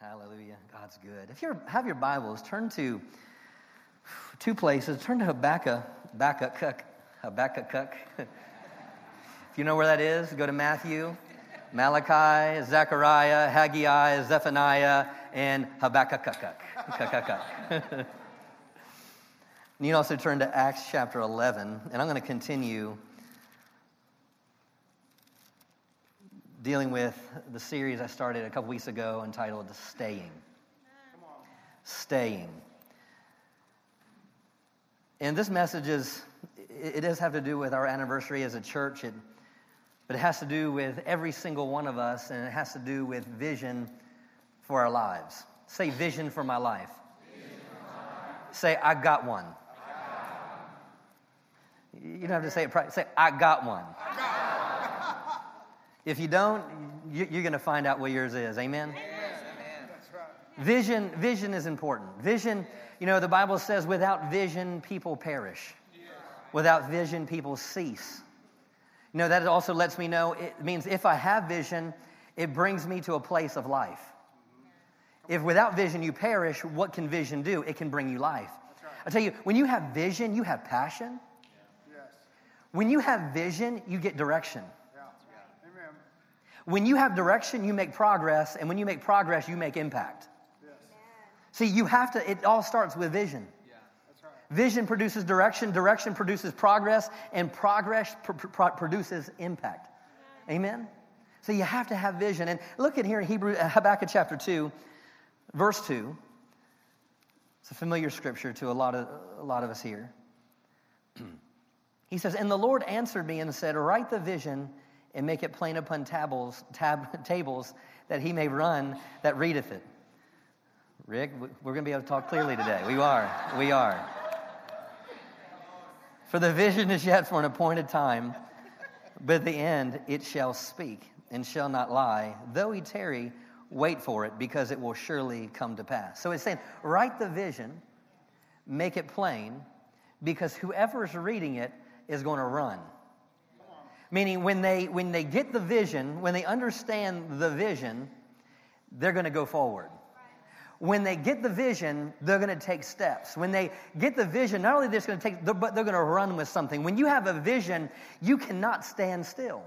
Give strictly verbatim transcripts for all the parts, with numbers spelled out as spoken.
Hallelujah. God's good. If you have your Bibles, turn to two places. Turn to Habakkuk. Habakkuk. Habakkuk. If you know where that is, go to Matthew, Malachi, Zechariah, Haggai, Zephaniah, and Habakkuk. And you can also turn to Acts chapter eleven, and I'm going to continue dealing with the series I started a couple weeks ago entitled Staying. Staying. And this message is, it does have to do with our anniversary as a church, it, but it has to do with every single one of us, and it has to do with vision for our lives. Say, vision for my life. Say, I got one. I got one. You don't have to say it probably. Say, I got one. I got one. If you don't, you're going to find out what yours is. Amen? Amen. Amen. That's right. Vision, vision is important. Vision, you know, the Bible says, without vision, people perish. Yeah. Without vision, people cease. You know, that also lets me know, it means if I have vision, it brings me to a place of life. If without vision you perish, what can vision do? It can bring you life. Right. I tell you, when you have vision, you have passion. Yeah. Yes. When you have vision, you get direction. Yeah. Yeah. Amen. When you have direction, you make progress, and when you make progress, you make impact. Yes. Yeah. See, you have to, it all starts with vision. Yeah. That's right. Vision produces direction, direction produces progress, and progress pr- pr- produces impact. Yeah. Amen? So you have to have vision. And look at here in Hebrews, Habakkuk chapter two. Verse two, it's a familiar scripture to a lot of, a lot of us here. He says, and the Lord answered me and said, write the vision and make it plain upon tables, tab, tables that he may run that readeth it. Rick, we're going to be able to talk clearly today. We are. We are. For the vision is yet for an appointed time, but at the end it shall speak and shall not lie, though he tarry. Wait for it, because it will surely come to pass. So it's saying, write the vision, make it plain, because whoever is reading it is going to run. Meaning when they when they get the vision, when they understand the vision, they're going to go forward. When they get the vision, they're going to take steps. When they get the vision, not only they're going to take, but they're going to run with something. When you have a vision, you cannot stand still.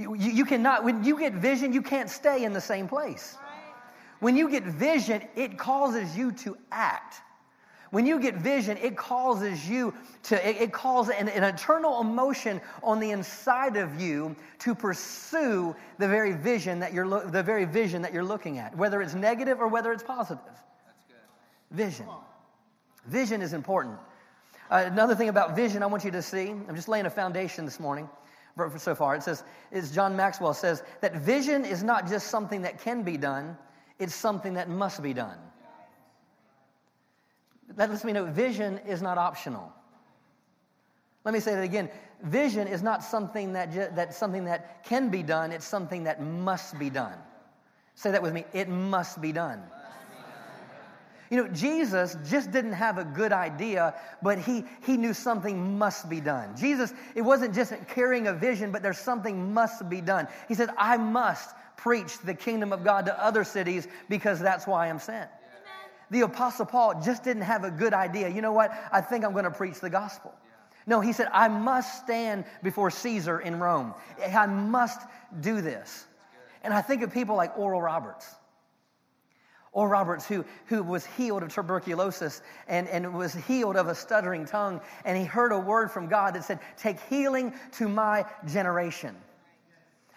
You, you, you cannot, when you get vision, you can't stay in the same place. When you get vision, it causes you to act. When you get vision, it causes you to, it, it calls an, an eternal emotion on the inside of you to pursue the very vision that you're, the very vision that you're looking at, whether it's negative or whether it's positive. That's good. Vision. Vision is important. Uh, another thing about vision I want you to see, I'm just laying a foundation this morning. So far, it says, is John Maxwell says that vision is not just something that can be done, it's something that must be done. That lets me know vision is not optional. Let me say that again. Vision is not something that ju- that's something that can be done, it's something that must be done. Say that with me. It must be done. You know, Jesus just didn't have a good idea, but he he knew something must be done. Jesus, it wasn't just carrying a vision, but there's something must be done. He said, I must preach the kingdom of God to other cities because that's why I'm sent. Yeah. The Apostle Paul just didn't have a good idea. You know what? I think I'm going to preach the gospel. Yeah. No, he said, I must stand before Caesar in Rome. I must do this. And I think of people like Oral Roberts. Oral Roberts, who, who was healed of tuberculosis and, and was healed of a stuttering tongue, and he heard a word from God that said, take healing to my generation.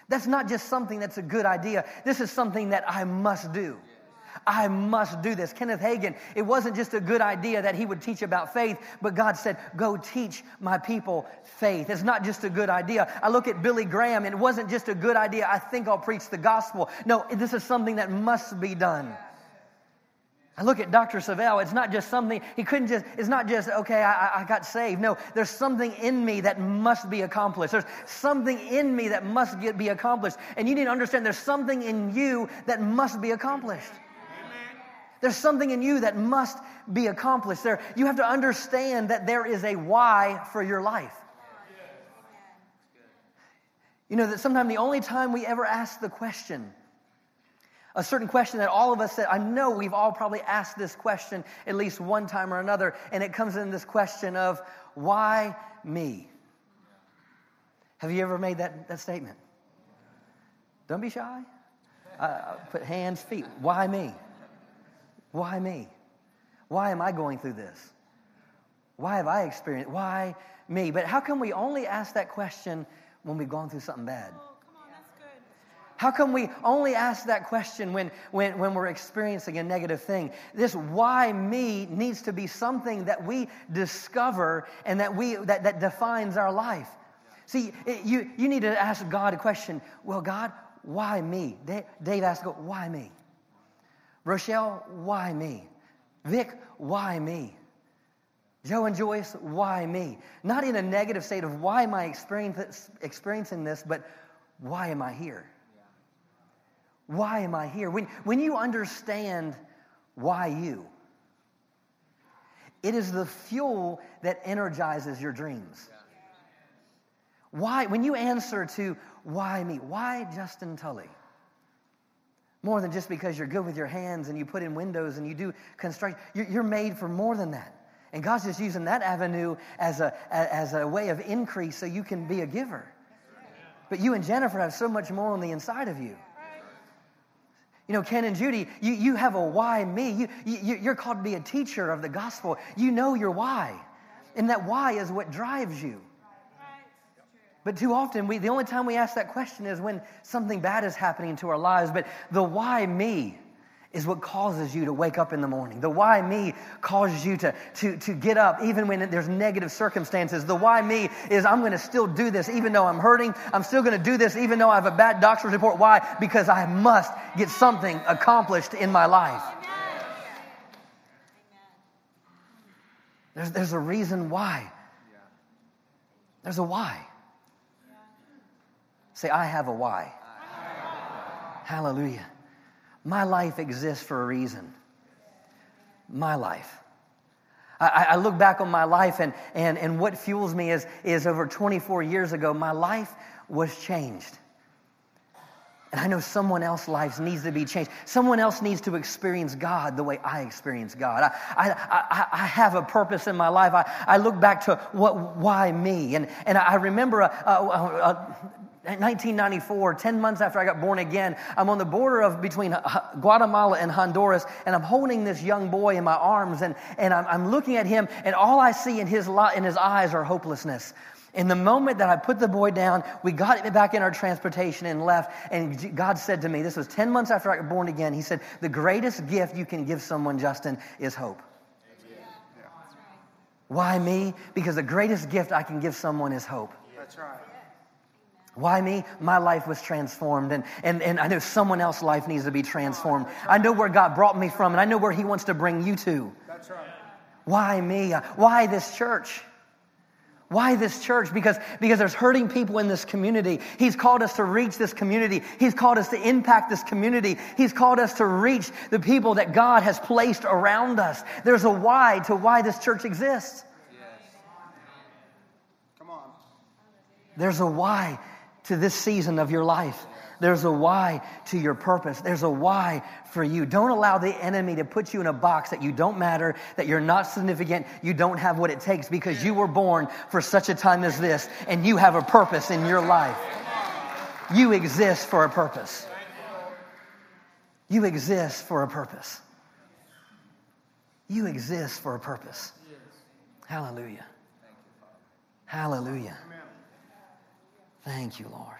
That's not just something that's a good idea. This is something that I must do. I must do this. Kenneth Hagin, it wasn't just a good idea that he would teach about faith, but God said, go teach my people faith. It's not just a good idea. I look at Billy Graham, it wasn't just a good idea. I think I'll preach the gospel. No, this is something that must be done. I look at Doctor Savelle. It's not just something, he couldn't just, it's not just, okay, I, I got saved. No, there's something in me that must be accomplished. There's something in me that must get, be accomplished. And you need to understand there's something in you that must be accomplished. Amen. There's something in you that must be accomplished. There, you have to understand that there is a why for your life. You know, that sometimes the only time we ever ask the question, A certain question that all of us said, I know we've all probably asked this question at least one time or another, and it comes in this question of, why me? Have you ever made that, that statement? Don't be shy. Uh, put hands, feet. Why me? Why me? Why am I going through this? Why have I experienced, why me? But how come we only ask that question when we've gone through something bad? How come we only ask that question when, when, when we're experiencing a negative thing? This why me needs to be something that we discover and that we that, that defines our life. See, it, you, you need to ask God a question. Well, God, why me? Dave, Dave asked, God, why me? Rochelle, why me? Vic, why me? Joe and Joyce, why me? Not in a negative state of why am I experiencing this, but why am I here? Why am I here? When, when you understand why you, it is the fuel that energizes your dreams. Why? When you answer to why me, why Justin Tully? More than just because you're good with your hands and you put in windows and you do construction. You're, you're made for more than that. And God's just using that avenue as a, as a way of increase so you can be a giver. But you and Jennifer have so much more on the inside of you. You know, Ken and Judy, you, you have a why me. You, you, you're called to be a teacher of the gospel. You know your why. And that why is what drives you. But too often, we the only time we ask that question is when something bad is happening to our lives. But the why me is what causes you to wake up in the morning. The why me causes you to, to, to get up even when there's negative circumstances. The why me is I'm going to still do this even though I'm hurting. I'm still going to do this even though I have a bad doctor's report. Why? Because I must get something accomplished in my life. There's, there's a reason why. There's a why. Say, I have a why. Hallelujah. My life exists for a reason. My life. I, I look back on my life, and, and, and what fuels me is, is over twenty-four years ago, my life was changed. And I know someone else's life needs to be changed. Someone else needs to experience God the way I experience God. I, I, I, I have a purpose in my life. I, I look back to what, why me? And, and I remember a... a, a, a nineteen ninety-four, ten months after I got born again, I'm on the border of between Guatemala and Honduras, and I'm holding this young boy in my arms, and, and I'm, I'm looking at him, and all I see in his lo- in his eyes are hopelessness. In the moment that I put the boy down, we got it back in our transportation and left, and God said to me, this was ten months after I got born again, he said, the greatest gift you can give someone, Justin, is hope. Yeah. Yeah. Why me? Because the greatest gift I can give someone is hope. That's right. Why me? My life was transformed, and, and, and I know someone else's life needs to be transformed. I know where God brought me from, and I know where He wants to bring you to. That's right. Why me? Why this church? Why this church? Because, because there's hurting people in this community. He's called us to reach this community. He's called us to impact this community. He's called us to reach the people that God has placed around us. There's a why to why this church exists. Yes. Come on. There's a why to this season of your life. There's a why to your purpose. There's a why for you. Don't allow the enemy to put you in a box that you don't matter, that you're not significant, you don't have what it takes, because you were born for such a time as this, and you have a purpose in your life. You exist for a purpose. You exist for a purpose. You exist for a purpose. Hallelujah. Hallelujah. Thank you, Lord.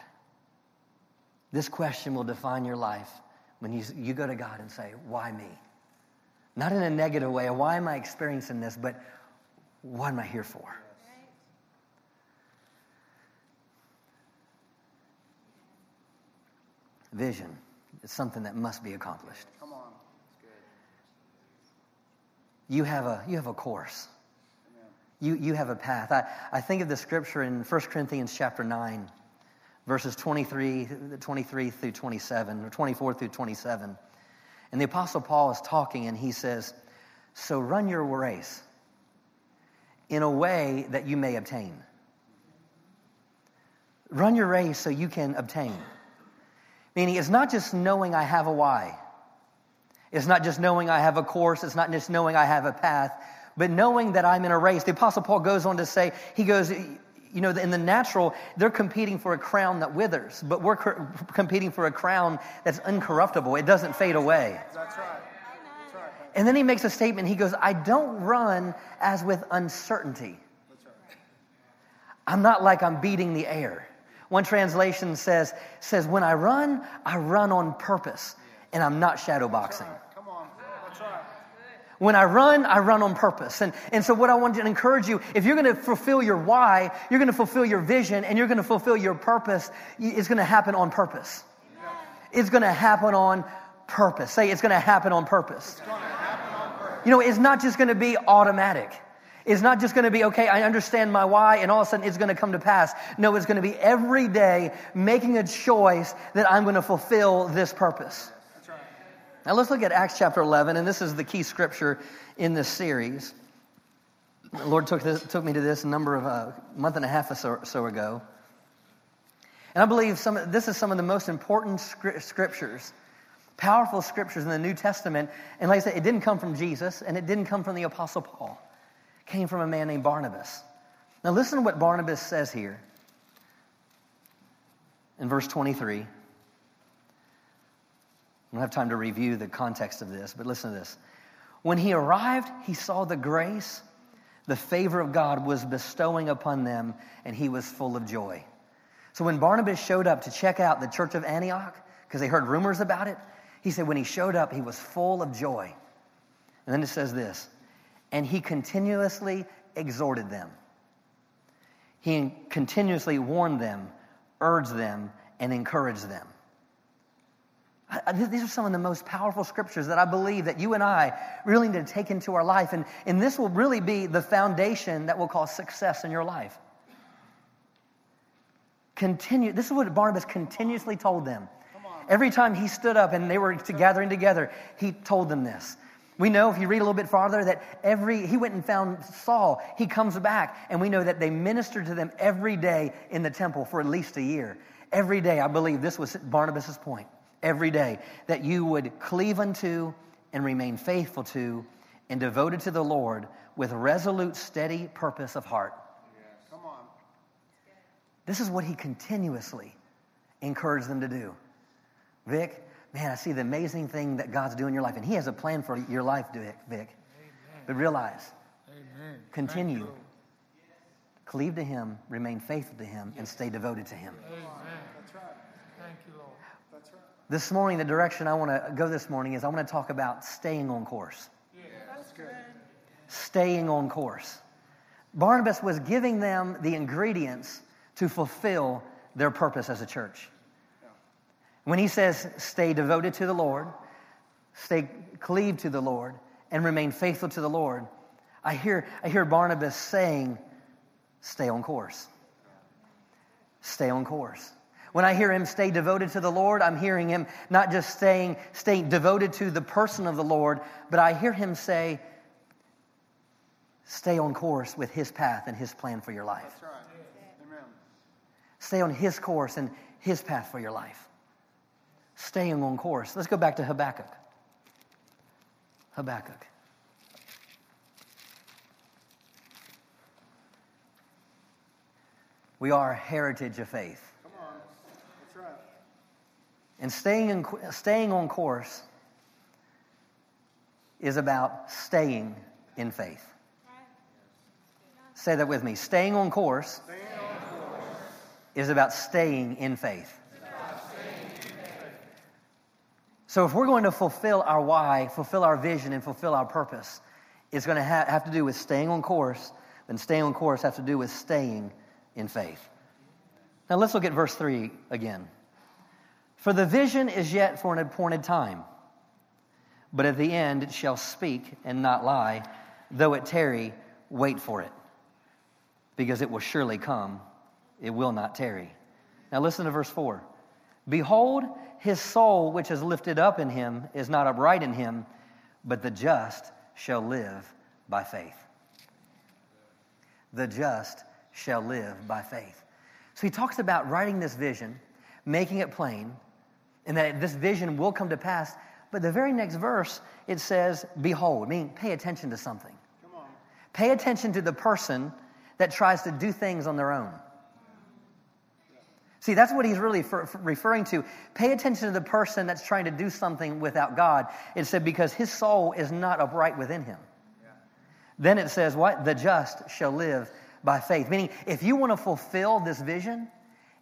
This question will define your life when you, you go to God and say, why me? Not in a negative way, why am I experiencing this, but what am I here for? Right. Vision is something that must be accomplished. Come on. That's good. You have a, you have a course. You you have a path. I, I think of the scripture in First Corinthians chapter nine, verses twenty-three, twenty-three through twenty-seven, or twenty-four through twenty-seven. And the Apostle Paul is talking, and he says, so run your race in a way that you may obtain. Run your race so you can obtain. Meaning, it's not just knowing I have a why. It's not just knowing I have a course. It's not just knowing I have a path, but knowing that I'm in a race. The Apostle Paul goes on to say, he goes, you know, in the natural, they're competing for a crown that withers, but we're co- competing for a crown that's incorruptible. It doesn't fade away. That's right. That's right. And then he makes a statement. He goes, I don't run as with uncertainty. That's right. I'm not like I'm beating the air. One translation says, says when I run, I run on purpose, and I'm not shadow boxing. When I run, I run on purpose. And, and so what I want to encourage you, if you're going to fulfill your why, you're going to fulfill your vision, and you're going to fulfill your purpose, it's going to happen on purpose. Amen. It's going to happen on purpose. Say, it's going to happen on purpose. It's going to happen on purpose. You know, it's not just going to be automatic. It's not just going to be, okay, I understand my why, and all of a sudden it's going to come to pass. No, it's going to be every day making a choice that I'm going to fulfill this purpose. Now let's look at Acts chapter eleven, and this is the key scripture in this series. The Lord took this, took me to this a number of uh, month and a half or so, so ago, and I believe some this is some of the most important scri- scriptures, powerful scriptures in the New Testament. And like I said, it didn't come from Jesus, and it didn't come from the Apostle Paul. It came from a man named Barnabas. Now listen to what Barnabas says here in verse twenty-three. I don't have time to review the context of this, but listen to this. When he arrived, he saw the grace, the favor of God was bestowing upon them, and he was full of joy. So when Barnabas showed up to check out the church of Antioch, because they heard rumors about it, he said when he showed up, he was full of joy. And then it says this, and he continuously exhorted them. He continuously warned them, urged them, and encouraged them. I, these are some of the most powerful scriptures that I believe that you and I really need to take into our life. And, and this will really be the foundation that will cause success in your life. Continue. This is what Barnabas continuously told them. Every time he stood up and they were to gathering together, he told them this. We know if you read a little bit farther that every he went and found Saul. He comes back, and we know that they ministered to them every day in the temple for at least a year. Every day, I believe this was Barnabas's point. Every day, that you would cleave unto and remain faithful to and devoted to the Lord with resolute, steady purpose of heart. Yes. Come on. This is what he continuously encouraged them to do. Vic, man, I see the amazing thing that God's doing in your life, and he has a plan for your life, Vic. Amen. But realize, amen. Continue, cleave to him, remain faithful to him, yes. And stay devoted to him. Amen. That's right. Thank you, Lord. That's right. This morning, the direction I want to go this morning is I want to talk about staying on course. Yeah, that's good. Staying on course. Barnabas was giving them the ingredients to fulfill their purpose as a church. When he says, stay devoted to the Lord, stay cleave to the Lord, and remain faithful to the Lord, I hear, I hear Barnabas saying, stay on course. Stay on course. When I hear him stay devoted to the Lord, I'm hearing him not just saying, stay devoted to the person of the Lord, but I hear him say, stay on course with his path and his plan for your life. That's right. Amen. Stay on his course and his path for your life. Staying on course. Let's go back to Habakkuk. Habakkuk. We are a heritage of faith. And staying, in, staying on course is about staying in faith. Say that with me. Staying on course, staying on course. Is about staying in faith. Staying in faith. So if we're going to fulfill our why, fulfill our vision, and fulfill our purpose, it's going to ha- have to do with staying on course, and staying on course has to do with staying in faith. Now let's look at verse three again. For the vision is yet for an appointed time, but at the end it shall speak and not lie. Though it tarry, wait for it, because it will surely come. It will not tarry. Now listen to verse four. Behold, his soul which is lifted up in him is not upright in him, but the just shall live by faith. The just shall live by faith. So he talks about writing this vision, making it plain, and that this vision will come to pass, But the very next verse, it says, behold. I mean, pay attention to something. Come on. Pay attention to the person that tries to do things on their own. See, that's what he's really for, for referring to. Pay attention to the person that's trying to do something without God. It said, because his soul is not upright within him. Yeah. Then it says what? The just shall live by faith. Meaning, if you want to fulfill this vision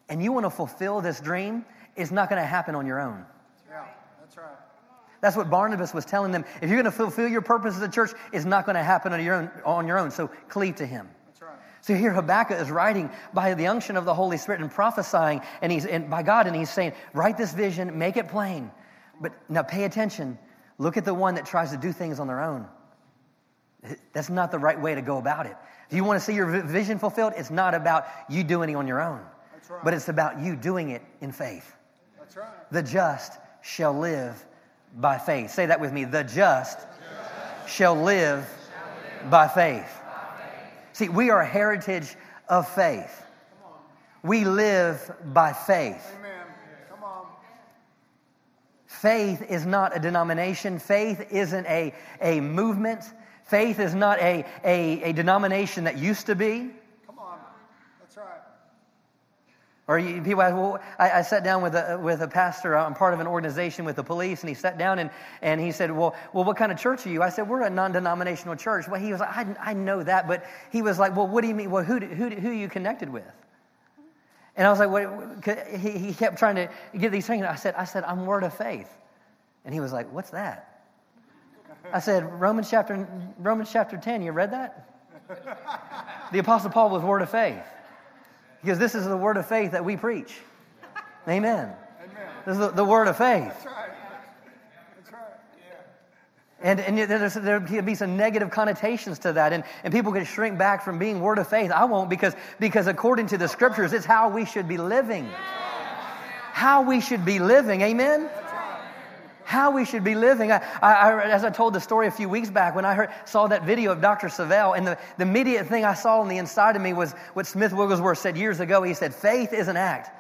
and you want to fulfill this dream, it's not going to happen on your own. Yeah, that's right. That's what Barnabas was telling them. If you're going to fulfill your purpose as a church, it's not going to happen on your own. On your own. So cleave to him. So here Habakkuk is writing by the unction of the Holy Spirit and prophesying and he's and by God, and he's saying, write this vision, make it plain. But now pay attention. Look at the one that tries to do things on their own. That's not the right way to go about it. If you want to see your vision fulfilled, it's not about you doing it on your own. That's right. But it's about you doing it in faith. That's right. The just shall live by faith. Say that with me. The just, just. Shall, live shall live by faith. See, we are a heritage of faith. We live by faith. Amen. Come on. Faith is not a denomination. Faith isn't a, a movement. Faith is not a, a, a denomination that used to be. Come on. That's right. Or you, people ask, well, I, I sat down with a, with a pastor. I'm part of an organization with the police. And he sat down and, and he said, well, well, what kind of church are you? I said, we're a non-denominational church. Well, he was like, I, I know that. But he was like, well, what do you mean? Well, who, who, who are you connected with? And I was like, well, he, he kept trying to get these things. I said, I said, I'm Word of Faith. And he was like, what's that? I said, Romans chapter, Romans chapter ten. You read that? The Apostle Paul was Word of Faith. Because this is the word of faith that we preach. Amen. Amen. This is the, the word of faith. That's right. That's right. Yeah. And, and there's, there can be some negative connotations to that. And, and people can shrink back from being word of faith. I won't because, because according to the scriptures, it's how we should be living. Yeah. How we should be living. Amen. That's right. How we should be living. I, I, I, as I told the story a few weeks back, when I heard, saw that video of Doctor Savelle, and the, the immediate thing I saw on the inside of me was what Smith Wigglesworth said years ago. He said, faith is an act.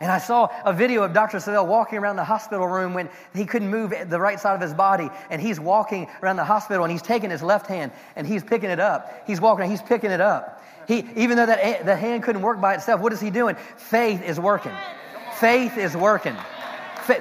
And I saw a video of Doctor Savelle walking around the hospital room when he couldn't move the right side of his body. And he's walking around the hospital, and he's taking his left hand, and he's picking it up. He's walking, he's picking it up. He, even though that the hand couldn't work by itself, what is he doing? Faith is working. Faith is working.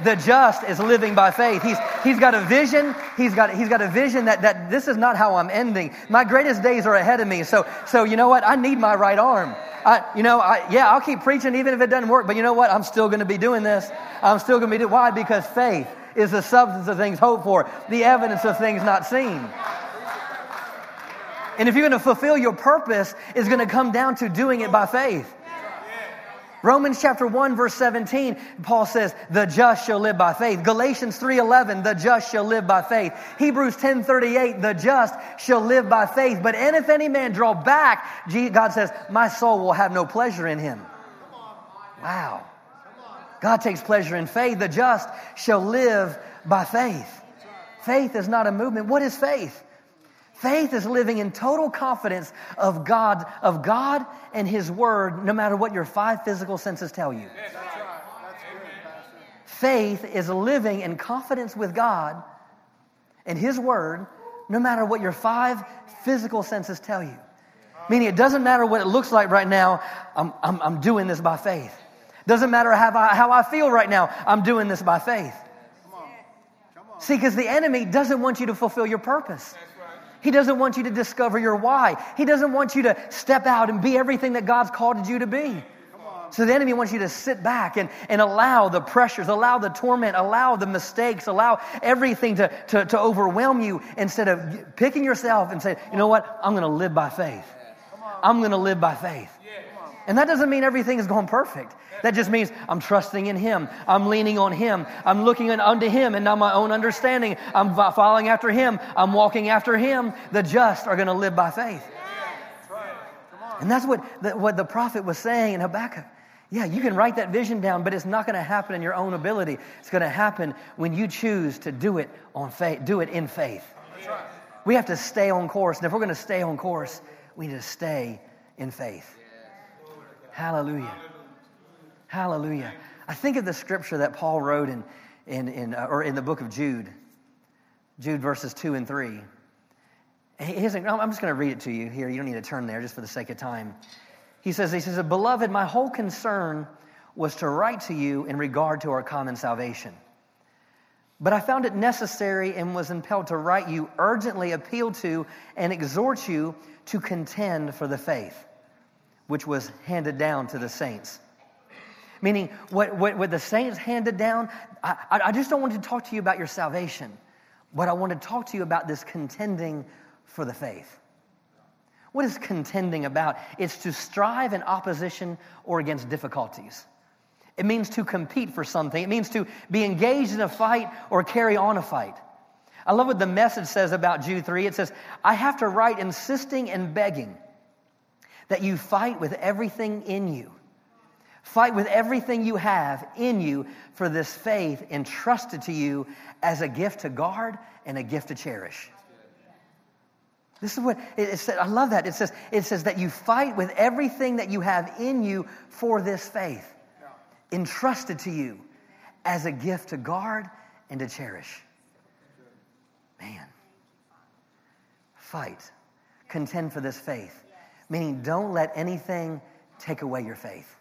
The just is living by faith. He's he's got a vision. He's got he's got a vision that, that this is not how I'm ending. My greatest days are ahead of me. So so you know what? I need my right arm. I you know I yeah I'll keep preaching even if it doesn't work. But you know what? I'm still going to be doing this. I'm still going to be doing why? Because faith is the substance of things hoped for, the evidence of things not seen. And if you're going to fulfill your purpose, it's going to come down to doing it by faith. Romans chapter one, verse seventeen, Paul says, the just shall live by faith. Galatians three eleven, the just shall live by faith. Hebrews ten thirty-eight, the just shall live by faith. But and if any man draw back, God says, my soul will have no pleasure in him. Wow. God takes pleasure in faith. The just shall live by faith. Faith is not a movement. What is faith? Faith is living in total confidence of God, of God and His Word, no matter what your five physical senses tell you. That's right. That's good. Faith is living in confidence with God and His Word, no matter what your five physical senses tell you. Meaning, it doesn't matter what it looks like right now. I'm I'm, I'm doing this by faith. Doesn't matter how I, how I feel right now. I'm doing this by faith. Come on. Come on. See, because the enemy doesn't want you to fulfill your purpose. He doesn't want you to discover your why. He doesn't want you to step out and be everything that God's called you to be. So the enemy wants you to sit back and, and allow the pressures, allow the torment, allow the mistakes, allow everything to, to, to overwhelm you instead of picking yourself and saying, you know what, I'm going to live by faith. I'm going to live by faith. And that doesn't mean everything is going perfect. That just means I'm trusting in Him. I'm leaning on Him. I'm looking unto Him and not my own understanding. I'm following after Him. I'm walking after Him. The just are going to live by faith. And that's what the, what the prophet was saying in Habakkuk. Yeah, you can write that vision down, but it's not going to happen in your own ability. It's going to happen when you choose to do it on faith, do it in faith. We have to stay on course. And if we're going to stay on course, we need to stay in faith. Hallelujah. Hallelujah. I think of the scripture that Paul wrote in, in, in uh, or in the book of Jude. Jude verses two and three. Here's a, I'm just going to read it to you here. You don't need to turn there just for the sake of time. He says, he says, Beloved, my whole concern was to write to you in regard to our common salvation. But I found it necessary and was impelled to write you, urgently appeal to and exhort you to contend for the faith, which was handed down to the saints. Meaning, what, what, what the saints handed down, I, I just don't want to talk to you about your salvation, but I want to talk to you about this contending for the faith. What is contending about? It's to strive in opposition or against difficulties. It means to compete for something. It means to be engaged in a fight or carry on a fight. I love what the Message says about Jude three. It says, I have to write insisting and begging that you fight with everything in you. Fight with everything you have in you for this faith entrusted to you as a gift to guard and a gift to cherish. This is what it said. I love that. It says, it says that you fight with everything that you have in you for this faith entrusted to you as a gift to guard and to cherish. Man. Fight. Contend for this faith. Meaning, don't let anything take away your faith.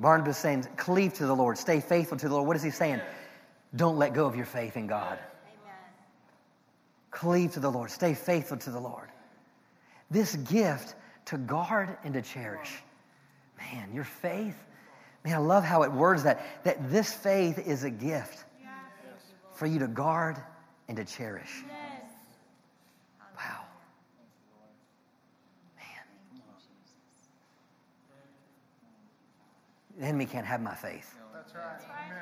Barnabas saying, cleave to the Lord. Stay faithful to the Lord. What is he saying? Don't let go of your faith in God. Amen. Cleave to the Lord. Stay faithful to the Lord. This gift to guard and to cherish. Man, your faith. Man, I love how it words that. That this faith is a gift for you to guard and to cherish. Wow. The enemy can't have my faith. That's right. Amen.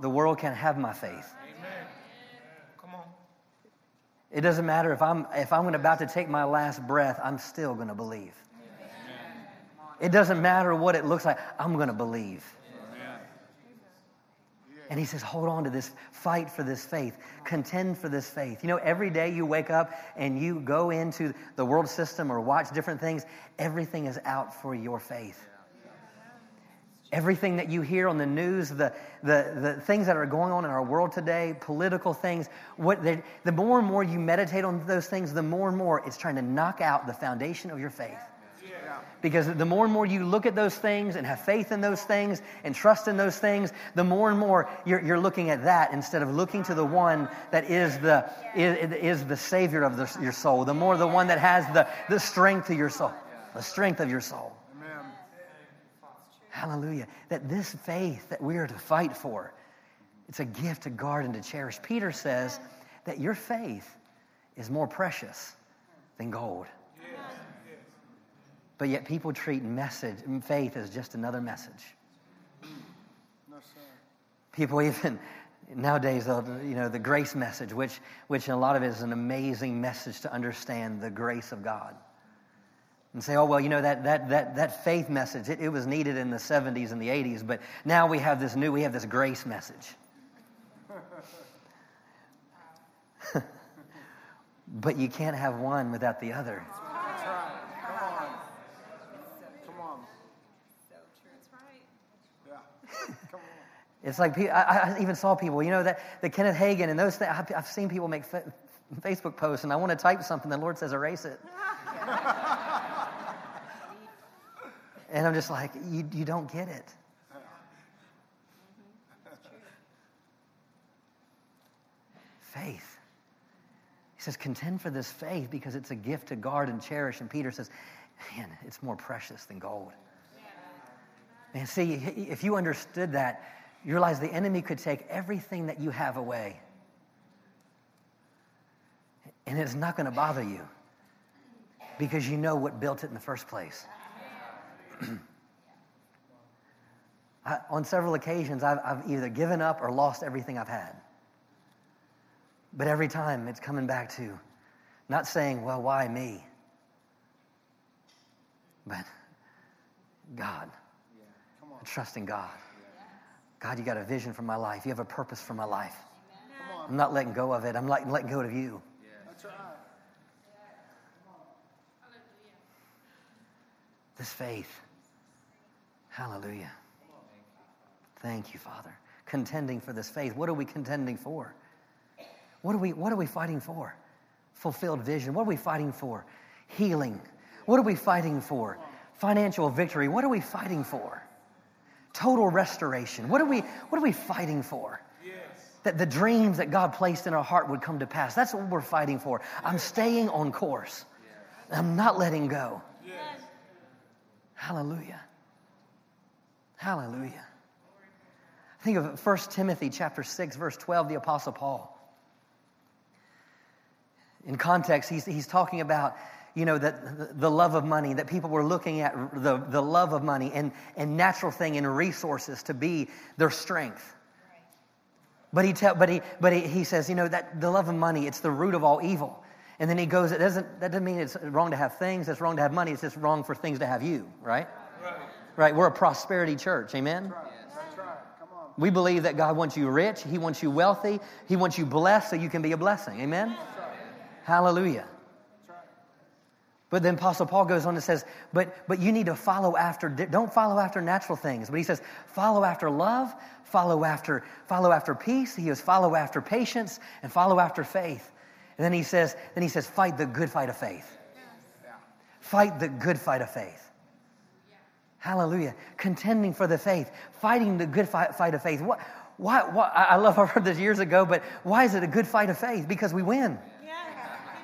The world can't have my faith. Amen. Come on. It doesn't matter if I'm if I'm about to take my last breath, I'm still going to believe. Amen. It doesn't matter what it looks like, I'm going to believe. Amen. And he says, hold on to this, fight for this faith, contend for this faith. You know, every day you wake up and you go into the world system or watch different things, everything is out for your faith. Everything that you hear on the news, the, the, the things that are going on in our world today, political things, what they, the more and more you meditate on those things, the more and more it's trying to knock out the foundation of your faith. Yeah. Because the more and more you look at those things and have faith in those things and trust in those things, the more and more you're, you're looking at that instead of looking to the one that is the is, is the Savior of the, your soul. The more the one that has the, the strength of your soul, the strength of your soul. Hallelujah. That this faith that we are to fight for, it's a gift to guard and to cherish. Peter says that your faith is more precious than gold. Yes. But yet people treat message faith as just another message. People even nowadays, you know, the grace message, which which in a lot of it is an amazing message to understand the grace of God. And say, oh, well, you know, that that that that faith message, it, it was needed in the seventies and the eighties, but now we have this new, we have this grace message. But you can't have one without the other. That's right. Come on. Come on. So true. That's right. Yeah. Come on. It's like, I, I even saw people, you know, that the Kenneth Hagin and those things. I've seen people make fa- Facebook posts, and I want to type something, the Lord says, erase it. And I'm just like, you you don't get it. Yeah. Mm-hmm. Faith. He says, contend for this faith because it's a gift to guard and cherish. And Peter says, man, it's more precious than gold. Yeah. Man, see, if you understood that, you realize the enemy could take everything that you have away. And it's not going to bother you because you know what built it in the first place. I, on several occasions, I've, I've either given up or lost everything I've had. But every time, it's coming back to not saying, well, why me? But God. Yeah. Come on. Trusting God. Yeah. God, you got a vision for my life. You have a purpose for my life. Come on. I'm not letting go of it. I'm letting, letting go of you. Yeah. That's right. This faith. Hallelujah. Thank you, Father. Contending for this faith. What are we contending for? What are we, what are we fighting for? Fulfilled vision. What are we fighting for? Healing. What are we fighting for? Financial victory. What are we fighting for? Total restoration. What are we, what are we fighting for? Yes. That the dreams that God placed in our heart would come to pass. That's what we're fighting for. Yes. I'm staying on course. Yes. I'm not letting go. Yes. Hallelujah. Hallelujah. Think of First Timothy chapter six, verse twelve, the Apostle Paul. In context, he's, he's talking about, you know, that the love of money, that people were looking at the, the love of money and, and natural thing and resources to be their strength. But he tell, but he but he, he says, you know, that the love of money, it's the root of all evil. And then he goes, it doesn't that doesn't mean it's wrong to have things, it's wrong to have money, it's just wrong for things to have you, right? Right. Right, we're a prosperity church, amen? Right. We believe that God wants you rich. He wants you wealthy. He wants you blessed so you can be a blessing. Amen? That's right. Hallelujah. That's right. But then Apostle Paul goes on and says, but but you need to follow after, don't follow after natural things. But he says, follow after love, follow after, follow after peace. He goes, follow after patience and follow after faith. And then he says, then he says, fight the good fight of faith. Yes. Yeah. Fight the good fight of faith. Hallelujah. Contending for the faith. Fighting the good fight, fight of faith. What, why, why, I love, I heard this years ago, but why is it a good fight of faith? Because we win. Yeah.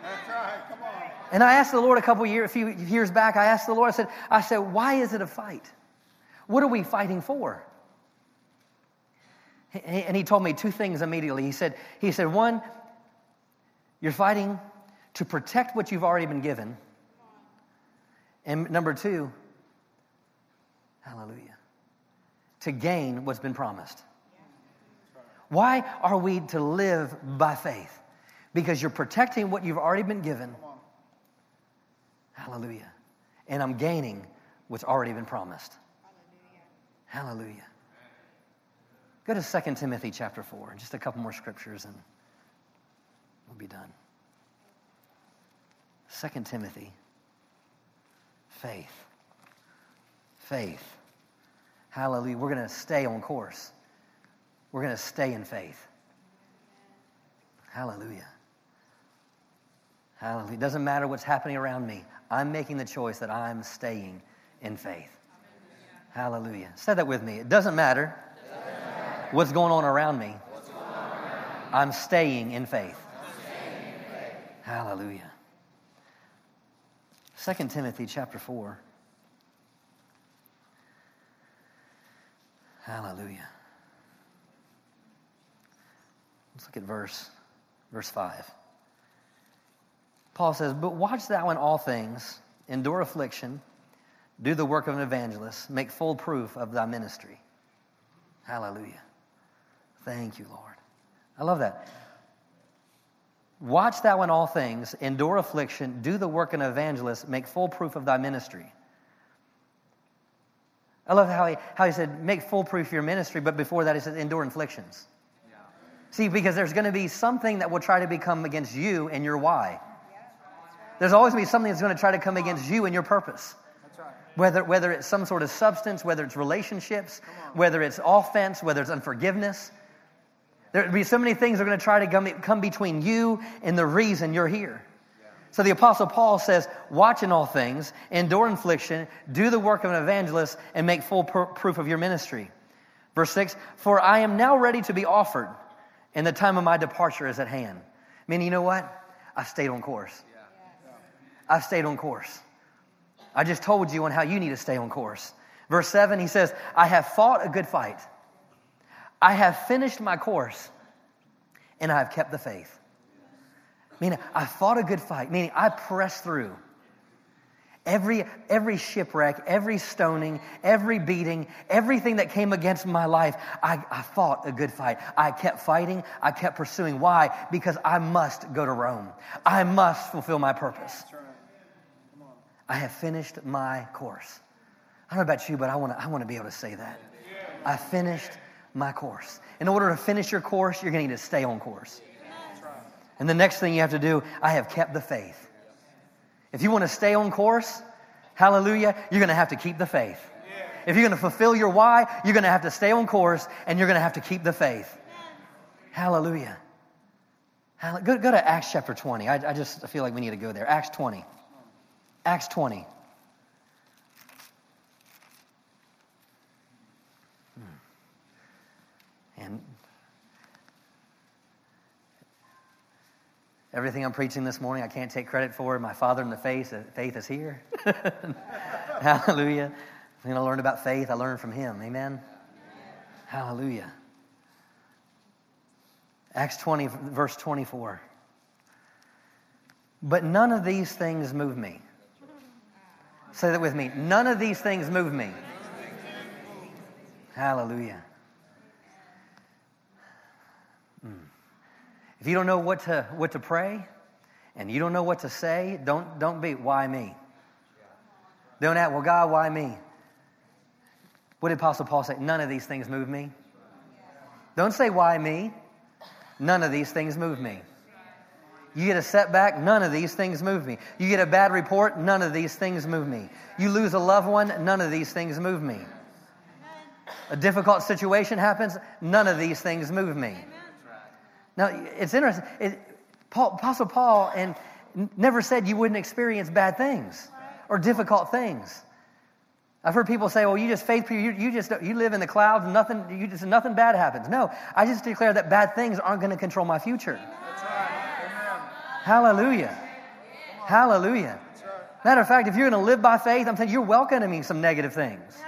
That's right. Come on. And I asked the Lord a couple years, a few years back, I asked the Lord, I said, I said, why is it a fight? What are we fighting for? And he told me two things immediately. He said, he said, one, you're fighting to protect what you've already been given. And number two, hallelujah, to gain what's been promised. Why are we to live by faith? Because you're protecting what you've already been given. Hallelujah. And I'm gaining what's already been promised. Hallelujah. Hallelujah. Go to Second Timothy chapter four, just a couple more scriptures and we'll be done. Second Timothy, faith. Faith. Hallelujah. We're going to stay on course. We're going to stay in faith. Hallelujah. Hallelujah. It doesn't matter what's happening around me. I'm making the choice that I'm staying in faith. Hallelujah. Hallelujah. Say that with me. It doesn't matter, it doesn't matter. What's going on around me. What's going on around me. I'm staying in faith. I'm staying in faith. Hallelujah. Second Timothy chapter four. Hallelujah. Let's look at verse, verse five. Paul says, but watch thou in all things, endure affliction, do the work of an evangelist, make full proof of thy ministry. Hallelujah. Thank you, Lord. I love that. Watch thou in all things, endure affliction, do the work of an evangelist, make full proof of thy ministry. I love how he, how he said, make full proof of your ministry, but before that he said, endure afflictions. Yeah. See, because there's going to be something that will try to become against you and your why. Yeah, right. There's always going to be something that's going to try to come against you and your purpose. That's right. Whether, whether it's some sort of substance, whether it's relationships, whether it's offense, whether it's unforgiveness. There will be so many things that are going to try to come, come between you and the reason you're here. So the Apostle Paul says, watch in all things, endure affliction, do the work of an evangelist, and make full pr- proof of your ministry. Verse six, for I am now ready to be offered, and the time of my departure is at hand. Meaning, you know what? I stayed on course. Yeah. Yeah. I stayed on course. I just told you on how you need to stay on course. Verse seven, he says, I have fought a good fight. I have finished my course, and I have kept the faith. Meaning, I fought a good fight. Meaning, I pressed through. Every, every shipwreck, every stoning, every beating, everything that came against my life, I, I fought a good fight. I kept fighting. I kept pursuing. Why? Because I must go to Rome. I must fulfill my purpose. That's right. Come on. I have finished my course. I don't know about you, but I want to I want to be able to say that. Yeah. I finished my course. In order to finish your course, you're going to need to stay on course. And the next thing you have to do, I have kept the faith. If you want to stay on course, hallelujah, you're going to have to keep the faith. If you're going to fulfill your why, you're going to have to stay on course and you're going to have to keep the faith. Hallelujah. Go, go to Acts chapter twenty. I, I just feel like we need to go there. Acts twenty. Acts twenty. And everything I'm preaching this morning, I can't take credit for. My father in the faith, faith is here. Hallelujah. When I learned about faith, I learned from him. Amen? Amen. Hallelujah. Acts twenty, verse twenty-four. But none of these things move me. Say that with me. None of these things move me. Hallelujah. Mm. If you don't know what to what to pray, and you don't know what to say, don't don't be, why me? Don't ask, well, God, why me? What did Apostle Paul say? None of these things move me. Don't say, why me? None of these things move me. You get a setback, none of these things move me. You get a bad report, none of these things move me. You lose a loved one, none of these things move me. A difficult situation happens, none of these things move me. Now, it's interesting. It, Paul, Apostle Paul and never said you wouldn't experience bad things or difficult things. I've heard people say, well, you just faith, you, you just you live in the clouds, nothing, you just, nothing bad happens. No, I just declare that bad things aren't going to control my future. That's right. Amen. Hallelujah. Hallelujah. Right. Matter of fact, if you're going to live by faith, I'm saying you're welcoming some negative things.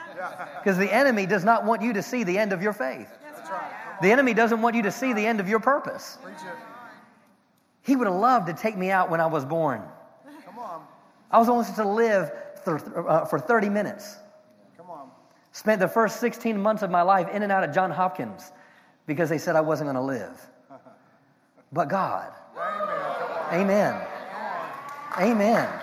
Because the enemy does not want you to see the end of your faith. That's right. The enemy doesn't want you to see the end of your purpose. He would have loved to take me out when I was born. Come on. I was only supposed to live for thirty minutes. Come on. Spent the first sixteen months of my life in and out of John Hopkins because they said I wasn't going to live. But God. Amen. Amen. Amen.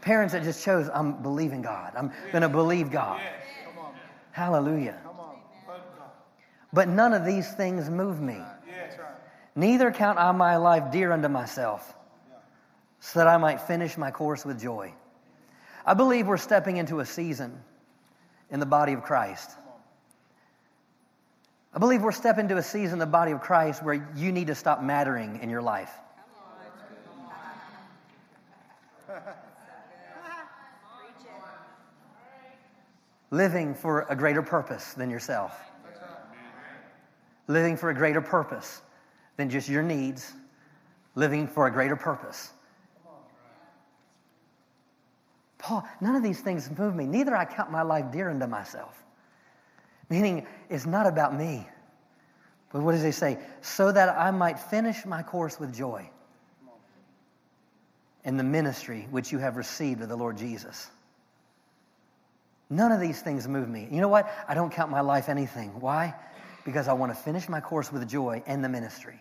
Parents that just chose, I'm believing God. I'm going to believe God. Yes. Come on. Hallelujah. Come on. But none of these things move me. Yes. Neither count I my life dear unto myself, so that I might finish my course with joy. I believe we're stepping into a season in the body of Christ. I believe we're stepping into a season in the body of Christ where you need to stop mattering in your life. Living for a greater purpose than yourself. Living for a greater purpose than just your needs. Living for a greater purpose. Paul, none of these things move me. Neither I count my life dear unto myself. Meaning, it's not about me. But what does he say? So that I might finish my course with joy in the ministry which you have received of the Lord Jesus. None of these things move me. You know what? I don't count my life anything. Why? Because I want to finish my course with joy in the ministry.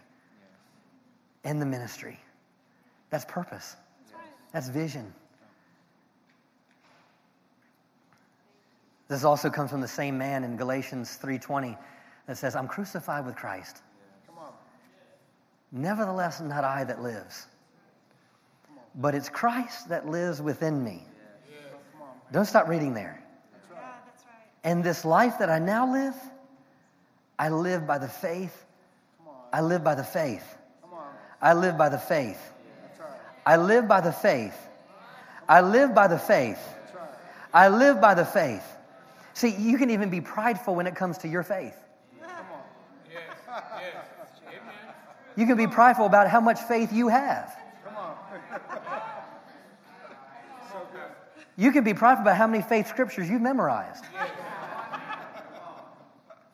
In the ministry. That's purpose. That's vision. This also comes from the same man in Galatians three twenty that says, I'm crucified with Christ. Come on. Nevertheless, not I that lives, but it's Christ that lives within me. Yeah. Yeah. Don't stop reading there. That's right. Yeah, that's right. And this life that I now live, I live by the faith. Come on. I live by the faith. Come on. I live by the faith. Yeah. That's right. I live by the faith. I live by the faith. That's right. I live by the faith. See, you can even be prideful when it comes to your faith. Come on. Yes. Yes. Amen. You can be prideful about how much faith you have. Come on. So good. You can be prideful about how many faith scriptures you've memorized. Yes.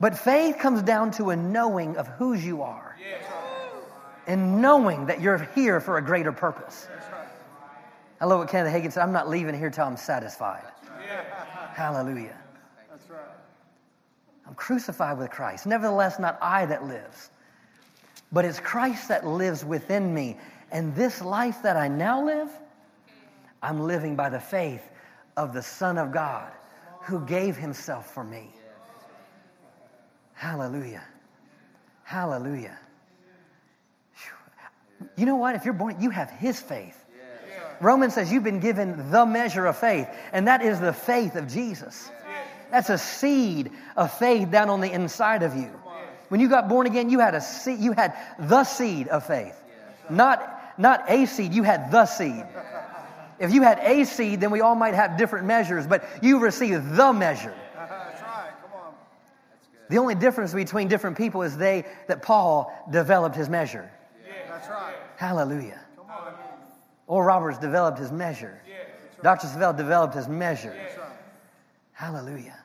But faith comes down to a knowing of whose you are. Yes. And knowing that you're here for a greater purpose. Right. I love what Kenneth Hagin said, I'm not leaving here till I'm satisfied. Right. Hallelujah. I'm crucified with Christ. Nevertheless, not I that lives, but it's Christ that lives within me. And this life that I now live, I'm living by the faith of the Son of God who gave himself for me. Hallelujah. Hallelujah. You know what? If you're born, you have his faith. Romans says you've been given the measure of faith, and that is the faith of Jesus. That's a seed of faith down on the inside of you. When you got born again, you had a seed, you had the seed of faith. Not, not a seed, you had the seed. If you had a seed, then we all might have different measures, but you received the measure. That's right. Come on. The only difference between different people is they that Paul developed his measure. That's right. Hallelujah. Come on. Oral Roberts developed his measure. Doctor Savelle developed his measure. Hallelujah.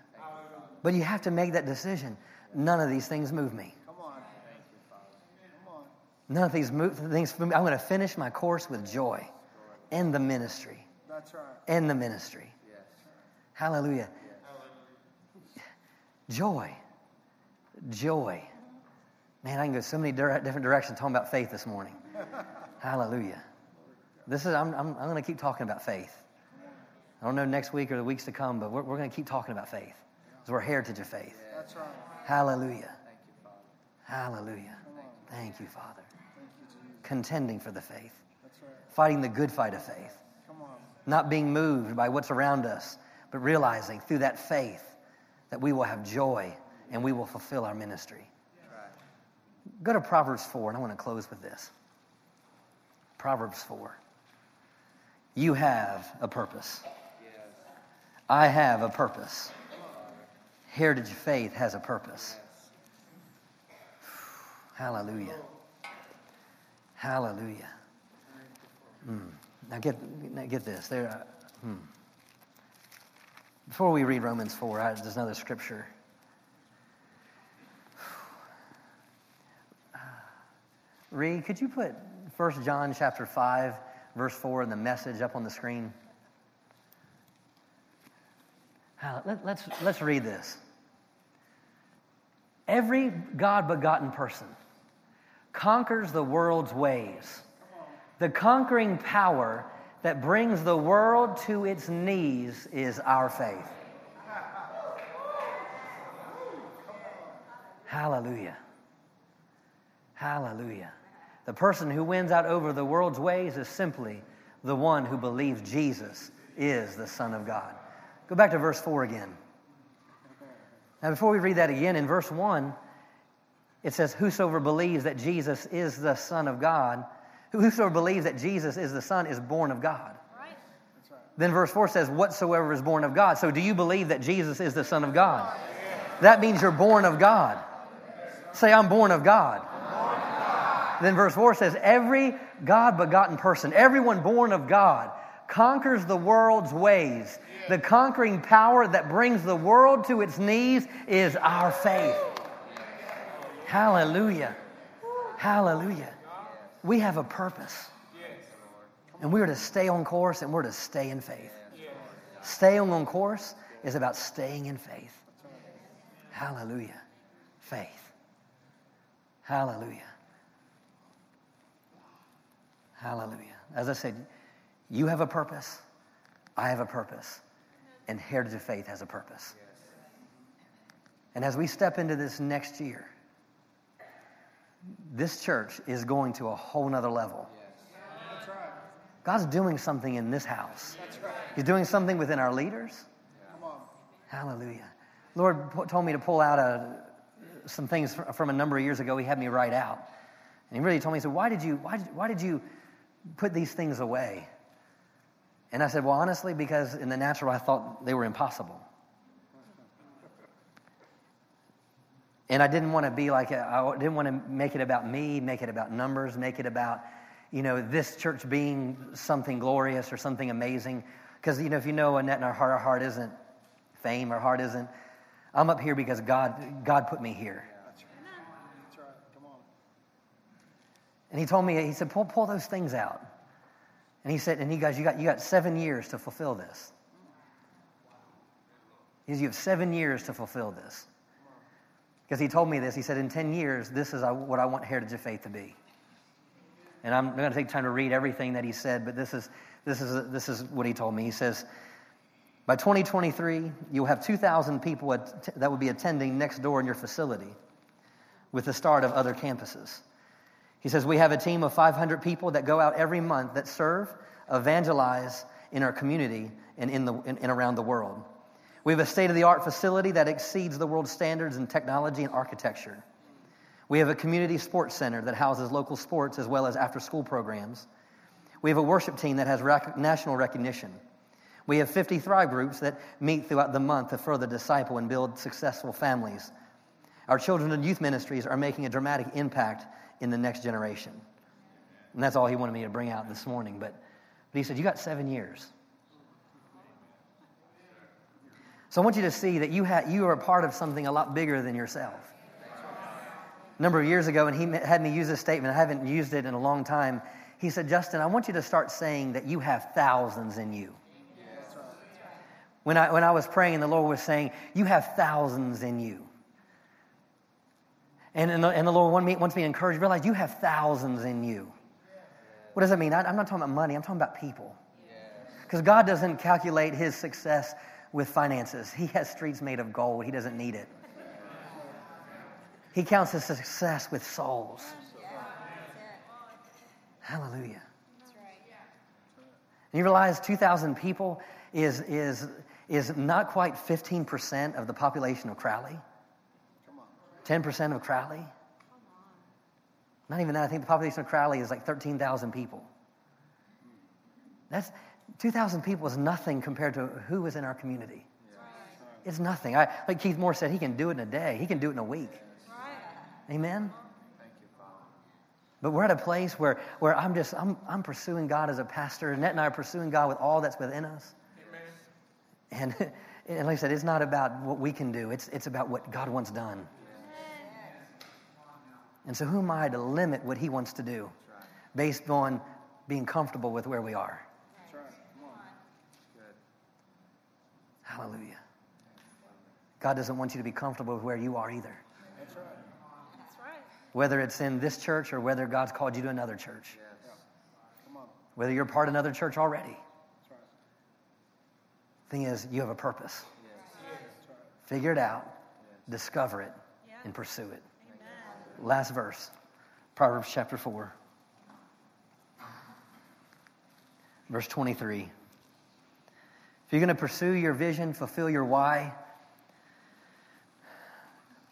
But you have to make that decision. None of these things move me. None of these move, things move me. I'm going to finish my course with joy in the ministry. That's right. In the ministry. Yes. Hallelujah. Yes. Joy. Joy. Man, I can go so many di- different directions talking about faith this morning. Hallelujah. This is I'm I'm, I'm going to keep talking about faith. I don't know next week or the weeks to come, but we're, we're going to keep talking about faith. Because we're heritage of faith. Yeah. That's right. Hallelujah. Thank you, Father. Hallelujah. Thank you, Father. Thank you, Jesus. Contending for the faith. That's right. Fighting the good fight of faith. Come on. Not being moved by what's around us, but realizing through that faith that we will have joy and we will fulfill our ministry. Yeah. Right. Go to Proverbs four, and I want to close with this. Proverbs four. You have a purpose. Yes. I have a purpose. Heritage of Faith has a purpose. Hallelujah. Hallelujah. Mm. Now get now get this. There. Uh, hmm. Before we read Romans four, I, there's another scripture. Uh, Reed, could you put First John chapter five, verse four, and the message up on the screen? Uh, let, let's, let's read this. Every God-begotten person conquers the world's ways. The conquering power that brings the world to its knees is our faith. Hallelujah. Hallelujah. The person who wins out over the world's ways is simply the one who believes Jesus is the Son of God. Go back to verse four again. Now, before we read that again, in verse one, it says, whosoever believes that Jesus is the Son of God, whosoever believes that Jesus is the Son is born of God. Right. That's right. Then verse four says, whatsoever is born of God. So do you believe that Jesus is the Son of God? Yeah. That means you're born of God. Yes. Say, I'm born of God. I'm born of God. Then verse four says, every God-begotten person, everyone born of God, conquers the world's ways. The conquering power that brings the world to its knees is our faith. Hallelujah. Hallelujah. We have a purpose. And we're to stay on course and we're to stay in faith. Staying on course is about staying in faith. Hallelujah. Faith. Hallelujah. Hallelujah. As I said, you have a purpose, I have a purpose, and Heritage of Faith has a purpose. Yes. And as we step into this next year, this church is going to a whole nother level. Yes. That's right. God's doing something in this house. That's right. He's doing something within our leaders. Yeah. Come on. Hallelujah. Lord p- told me to pull out a, some things fr- from a number of years ago he had me write out. And he really told me, he said, why did you, why, why did you put these things away? And I said, well, honestly, because in the natural, I thought they were impossible. And I didn't want to be like, a, I didn't want to make it about me, make it about numbers, make it about, you know, this church being something glorious or something amazing. Because, you know, if you know Annette and our heart, our heart isn't fame, our heart isn't, I'm up here because God, God put me here. And he told me, he said, pull, pull those things out. And he said, and you guys, you got you got seven years to fulfill this. He said, you have seven years to fulfill this. Because he told me this. He said, in ten years, this is what I want Heritage of Faith to be. And I'm going to take time to read everything that he said, but this is this is this is what he told me. He says, by twenty twenty-three, you'll have two thousand people at, that will be attending next door in your facility, with the start of other campuses. He says, we have a team of five hundred people that go out every month that serve, evangelize in our community and in the and, and around the world. We have a state-of-the-art facility that exceeds the world's standards in technology and architecture. We have a community sports center that houses local sports as well as after-school programs. We have a worship team that has rec- national recognition. We have fifty Thrive groups that meet throughout the month to further disciple and build successful families. Our children and youth ministries are making a dramatic impact in the next generation. And that's all he wanted me to bring out this morning. But, but he said, you got seven years. So I want you to see that you, ha- you are a part of something a lot bigger than yourself. A number of years ago, and he had me use this statement. I haven't used it in a long time. He said, Justin, I want you to start saying that you have thousands in you. Yes. When I when I was praying, the Lord was saying, you have thousands in you. And, and, the, and the Lord wants me, wants me to encourage, realize you have thousands in you. Yes. What does that mean? I, I'm not talking about money. I'm talking about people. Because yes. God doesn't calculate his success with finances. He has streets made of gold. He doesn't need it. He counts his success with souls. Yeah. Hallelujah. That's right. And you realize two thousand people is, is, is not quite fifteen percent of the population of Crowley. ten percent of Crowley. Not even that. I think the population of Crowley is like thirteen thousand people. That's two thousand people is nothing compared to who is in our community. Yeah. It's nothing. I, like Keith Moore said, he can do it in a day. He can do it in a week. Amen. Thank you, Father. But we're at a place where, where I'm just I'm I'm pursuing God as a pastor. Annette and I are pursuing God with all that's within us. Amen. And and like I said, it's not about what we can do. It's it's about what God wants done. Amen. And so who am I to limit what He wants to do, right, based on being comfortable with where we are? That's right. Come on. Good. Hallelujah. God doesn't want you to be comfortable with where you are either. Whether it's in this church or whether God's called you to another church. Yes. Come on. Whether you're part of another church already. That's right. Thing is, you have a purpose. Yes. Yes. That's right. Figure it out, yes, discover it, yeah, and pursue it. Amen. Last verse, Proverbs chapter four, verse twenty-three. If you're going to pursue your vision, fulfill your why,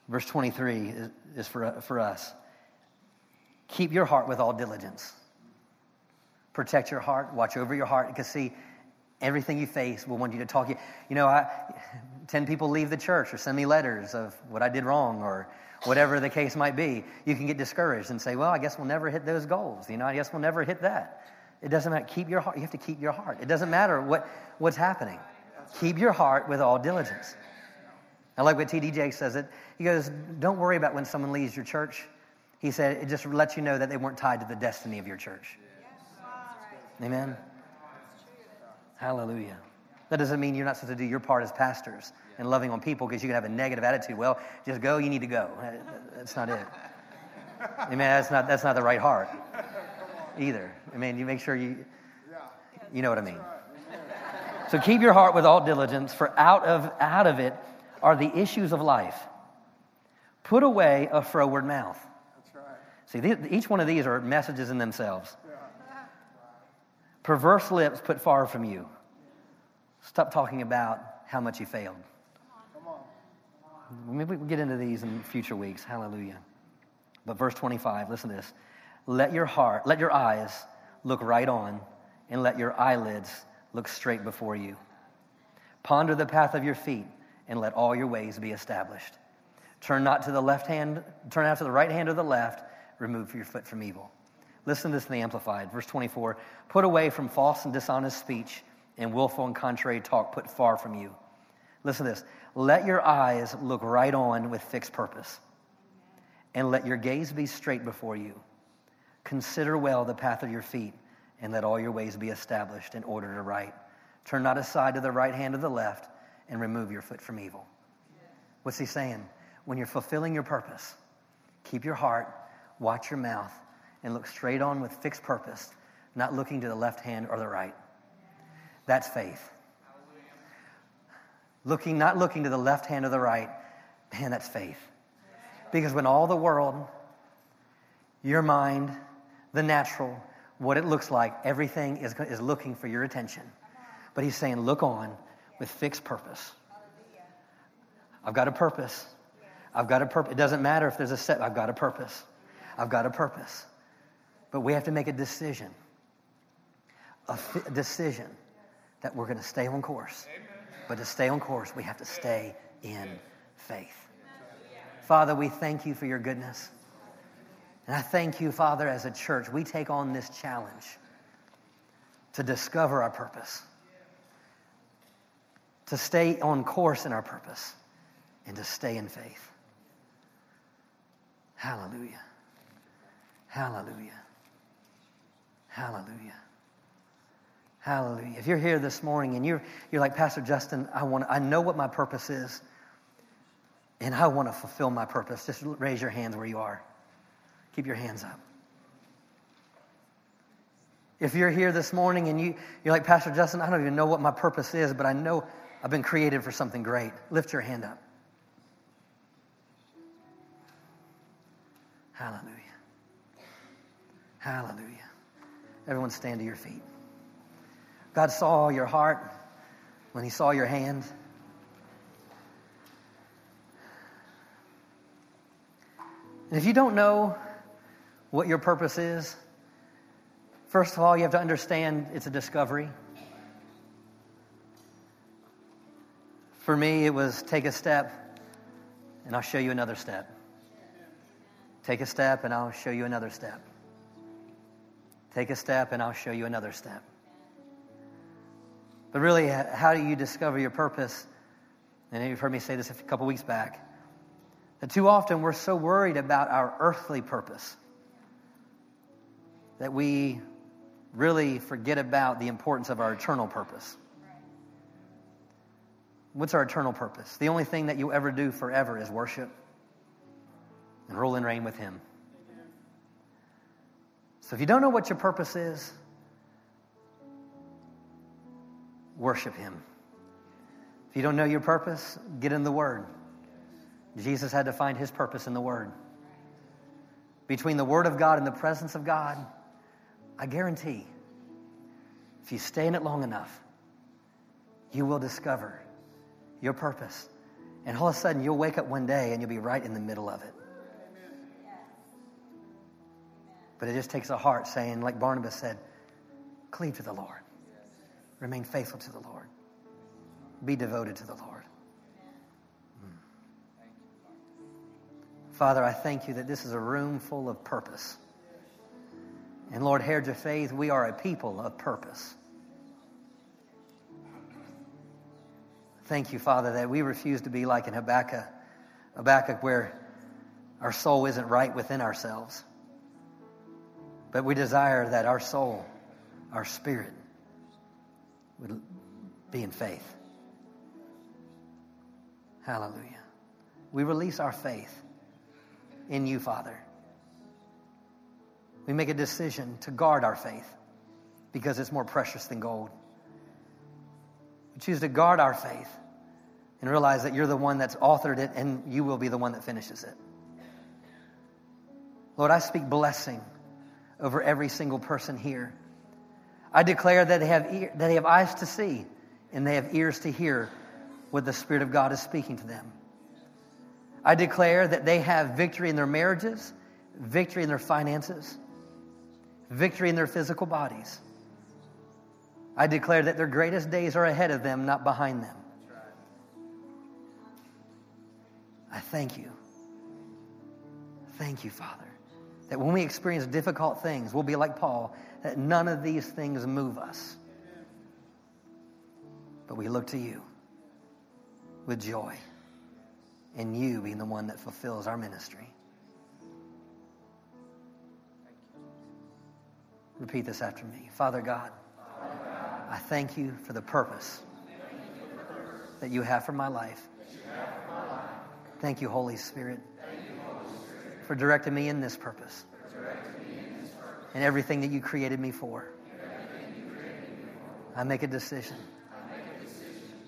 verse twenty-three is, is for, for us. Keep your heart with all diligence. Protect your heart. Watch over your heart. Because, see, everything you face will want you to talk. You, you know, I, ten people leave the church or send me letters of what I did wrong or whatever the case might be. You can get discouraged and say, well, I guess we'll never hit those goals. You know, I guess we'll never hit that. It doesn't matter. Keep your heart. You have to keep your heart. It doesn't matter what, what's happening. Keep your heart with all diligence. I like what T D Jakes says it. He goes, don't worry about when someone leaves your church. He said, it just lets you know that they weren't tied to the destiny of your church. Yes. Wow. Amen? That's true. Hallelujah. That doesn't mean you're not supposed to do your part as pastors and loving on people because you can have a negative attitude. Well, just go, you need to go. That's not it. Amen? That's not, that's not the right heart either. I mean, you make sure you, you know what I mean. So keep your heart with all diligence, for out of out of it are the issues of life. Put away a froward mouth. That's right. See, these, each one of these are messages in themselves. Yeah. Perverse lips put far from you. Stop talking about how much you failed. Come on. Come on. Maybe we'll get into these in future weeks. Hallelujah. But verse twenty-five, listen to this. Let your heart, let your eyes look right on, and let your eyelids look straight before you. Ponder the path of your feet, and let all your ways be established. Turn not to the left hand, turn not to the right hand or the left. Remove your foot from evil. Listen to this in the Amplified, verse twenty-four. Put away from false and dishonest speech, and willful and contrary talk put far from you. Listen to this. Let your eyes look right on with fixed purpose, and let your gaze be straight before you. Consider well the path of your feet, and let all your ways be established and ordered aright. Turn not aside to the right hand or the left, and remove your foot from evil. What's he saying? When you're fulfilling your purpose, keep your heart, watch your mouth, and look straight on with fixed purpose, not looking to the left hand or the right. That's faith. Looking, not looking to the left hand or the right, man, that's faith. Because when all the world, your mind, the natural, what it looks like, everything is, is looking for your attention. But he's saying, look on with fixed purpose. I've got a purpose. I've got a purpose. It doesn't matter if there's a step. I've got a purpose. I've got a purpose. But we have to make a decision, a th- decision that we're going to stay on course. Amen. But to stay on course, we have to stay in faith. Father, we thank you for your goodness. And I thank you, Father, as a church, we take on this challenge to discover our purpose, to stay on course in our purpose, and to stay in faith. Hallelujah. Hallelujah. Hallelujah. Hallelujah. If you're here this morning and you're you're like, Pastor Justin, I want I know what my purpose is, and I want to fulfill my purpose. Just raise your hands where you are. Keep your hands up. If you're here this morning and you, you're like, Pastor Justin, I don't even know what my purpose is, but I know I've been created for something great. Lift your hand up. Hallelujah. Hallelujah. Everyone stand to your feet. God saw your heart when he saw your hand. And if you don't know what your purpose is, first of all, you have to understand it's a discovery. For me, it was take a step, and I'll show you another step. Take a step, and I'll show you another step. Take a step, and I'll show you another step. But really, how do you discover your purpose? And you've heard me say this a couple weeks back, that too often we're so worried about our earthly purpose that we really forget about the importance of our eternal purpose. What's our eternal purpose? The only thing that you'll ever do forever is worship and rule and reign with him. So if you don't know what your purpose is, worship him. If you don't know your purpose, get in the Word. Jesus had to find his purpose in the Word. Between the Word of God and the presence of God, I guarantee, if you stay in it long enough, you will discover your purpose. And all of a sudden, you'll wake up one day and you'll be right in the middle of it. But it just takes a heart saying, like Barnabas said, cleave to the Lord. Remain faithful to the Lord. Be devoted to the Lord. Father, I thank you that this is a room full of purpose. And Lord, Heritage of Faith, we are a people of purpose. Thank you, Father, that we refuse to be like in Habakkuk, Habakkuk where our soul isn't right within ourselves. But we desire that our soul, our spirit, would be in faith. Hallelujah. We release our faith in you, Father. We make a decision to guard our faith because it's more precious than gold. We choose to guard our faith and realize that you're the one that's authored it and you will be the one that finishes it. Lord, I speak blessing over every single person here. I declare that they have ear, that they have eyes to see and they have ears to hear what the Spirit of God is speaking to them. I declare that they have victory in their marriages, victory in their finances, victory in their physical bodies. I declare that their greatest days are ahead of them, not behind them. I thank you. Thank you, Father, that when we experience difficult things, we'll be like Paul, that none of these things move us. But we look to you with joy. And you being the one that fulfills our ministry. Repeat this after me. Father God, Father God, I thank you for the purpose that you have for my life. Thank you, Holy Spirit, for directing me in this purpose and everything that you created me for. I make a decision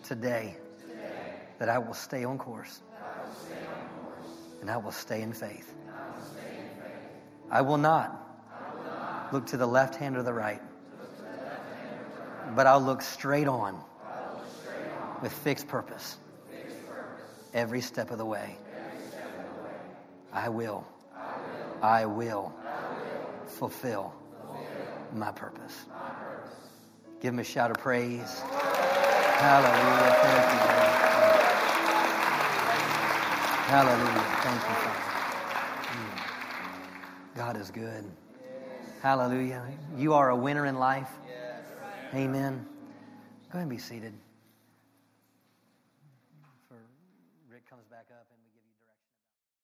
today that I will stay on course. And I will stay in faith. I will not look to the left hand or the right, but I'll look straight on with fixed purpose every step of the way. I will, I will, I will, I will fulfill, fulfill my purpose. My purpose. Give him a shout of praise. Hallelujah. Thank you, Lord. Hallelujah. Thank you, Father. God is good. Hallelujah. You are a winner in life. Amen. Go ahead and be seated. Rick comes back up and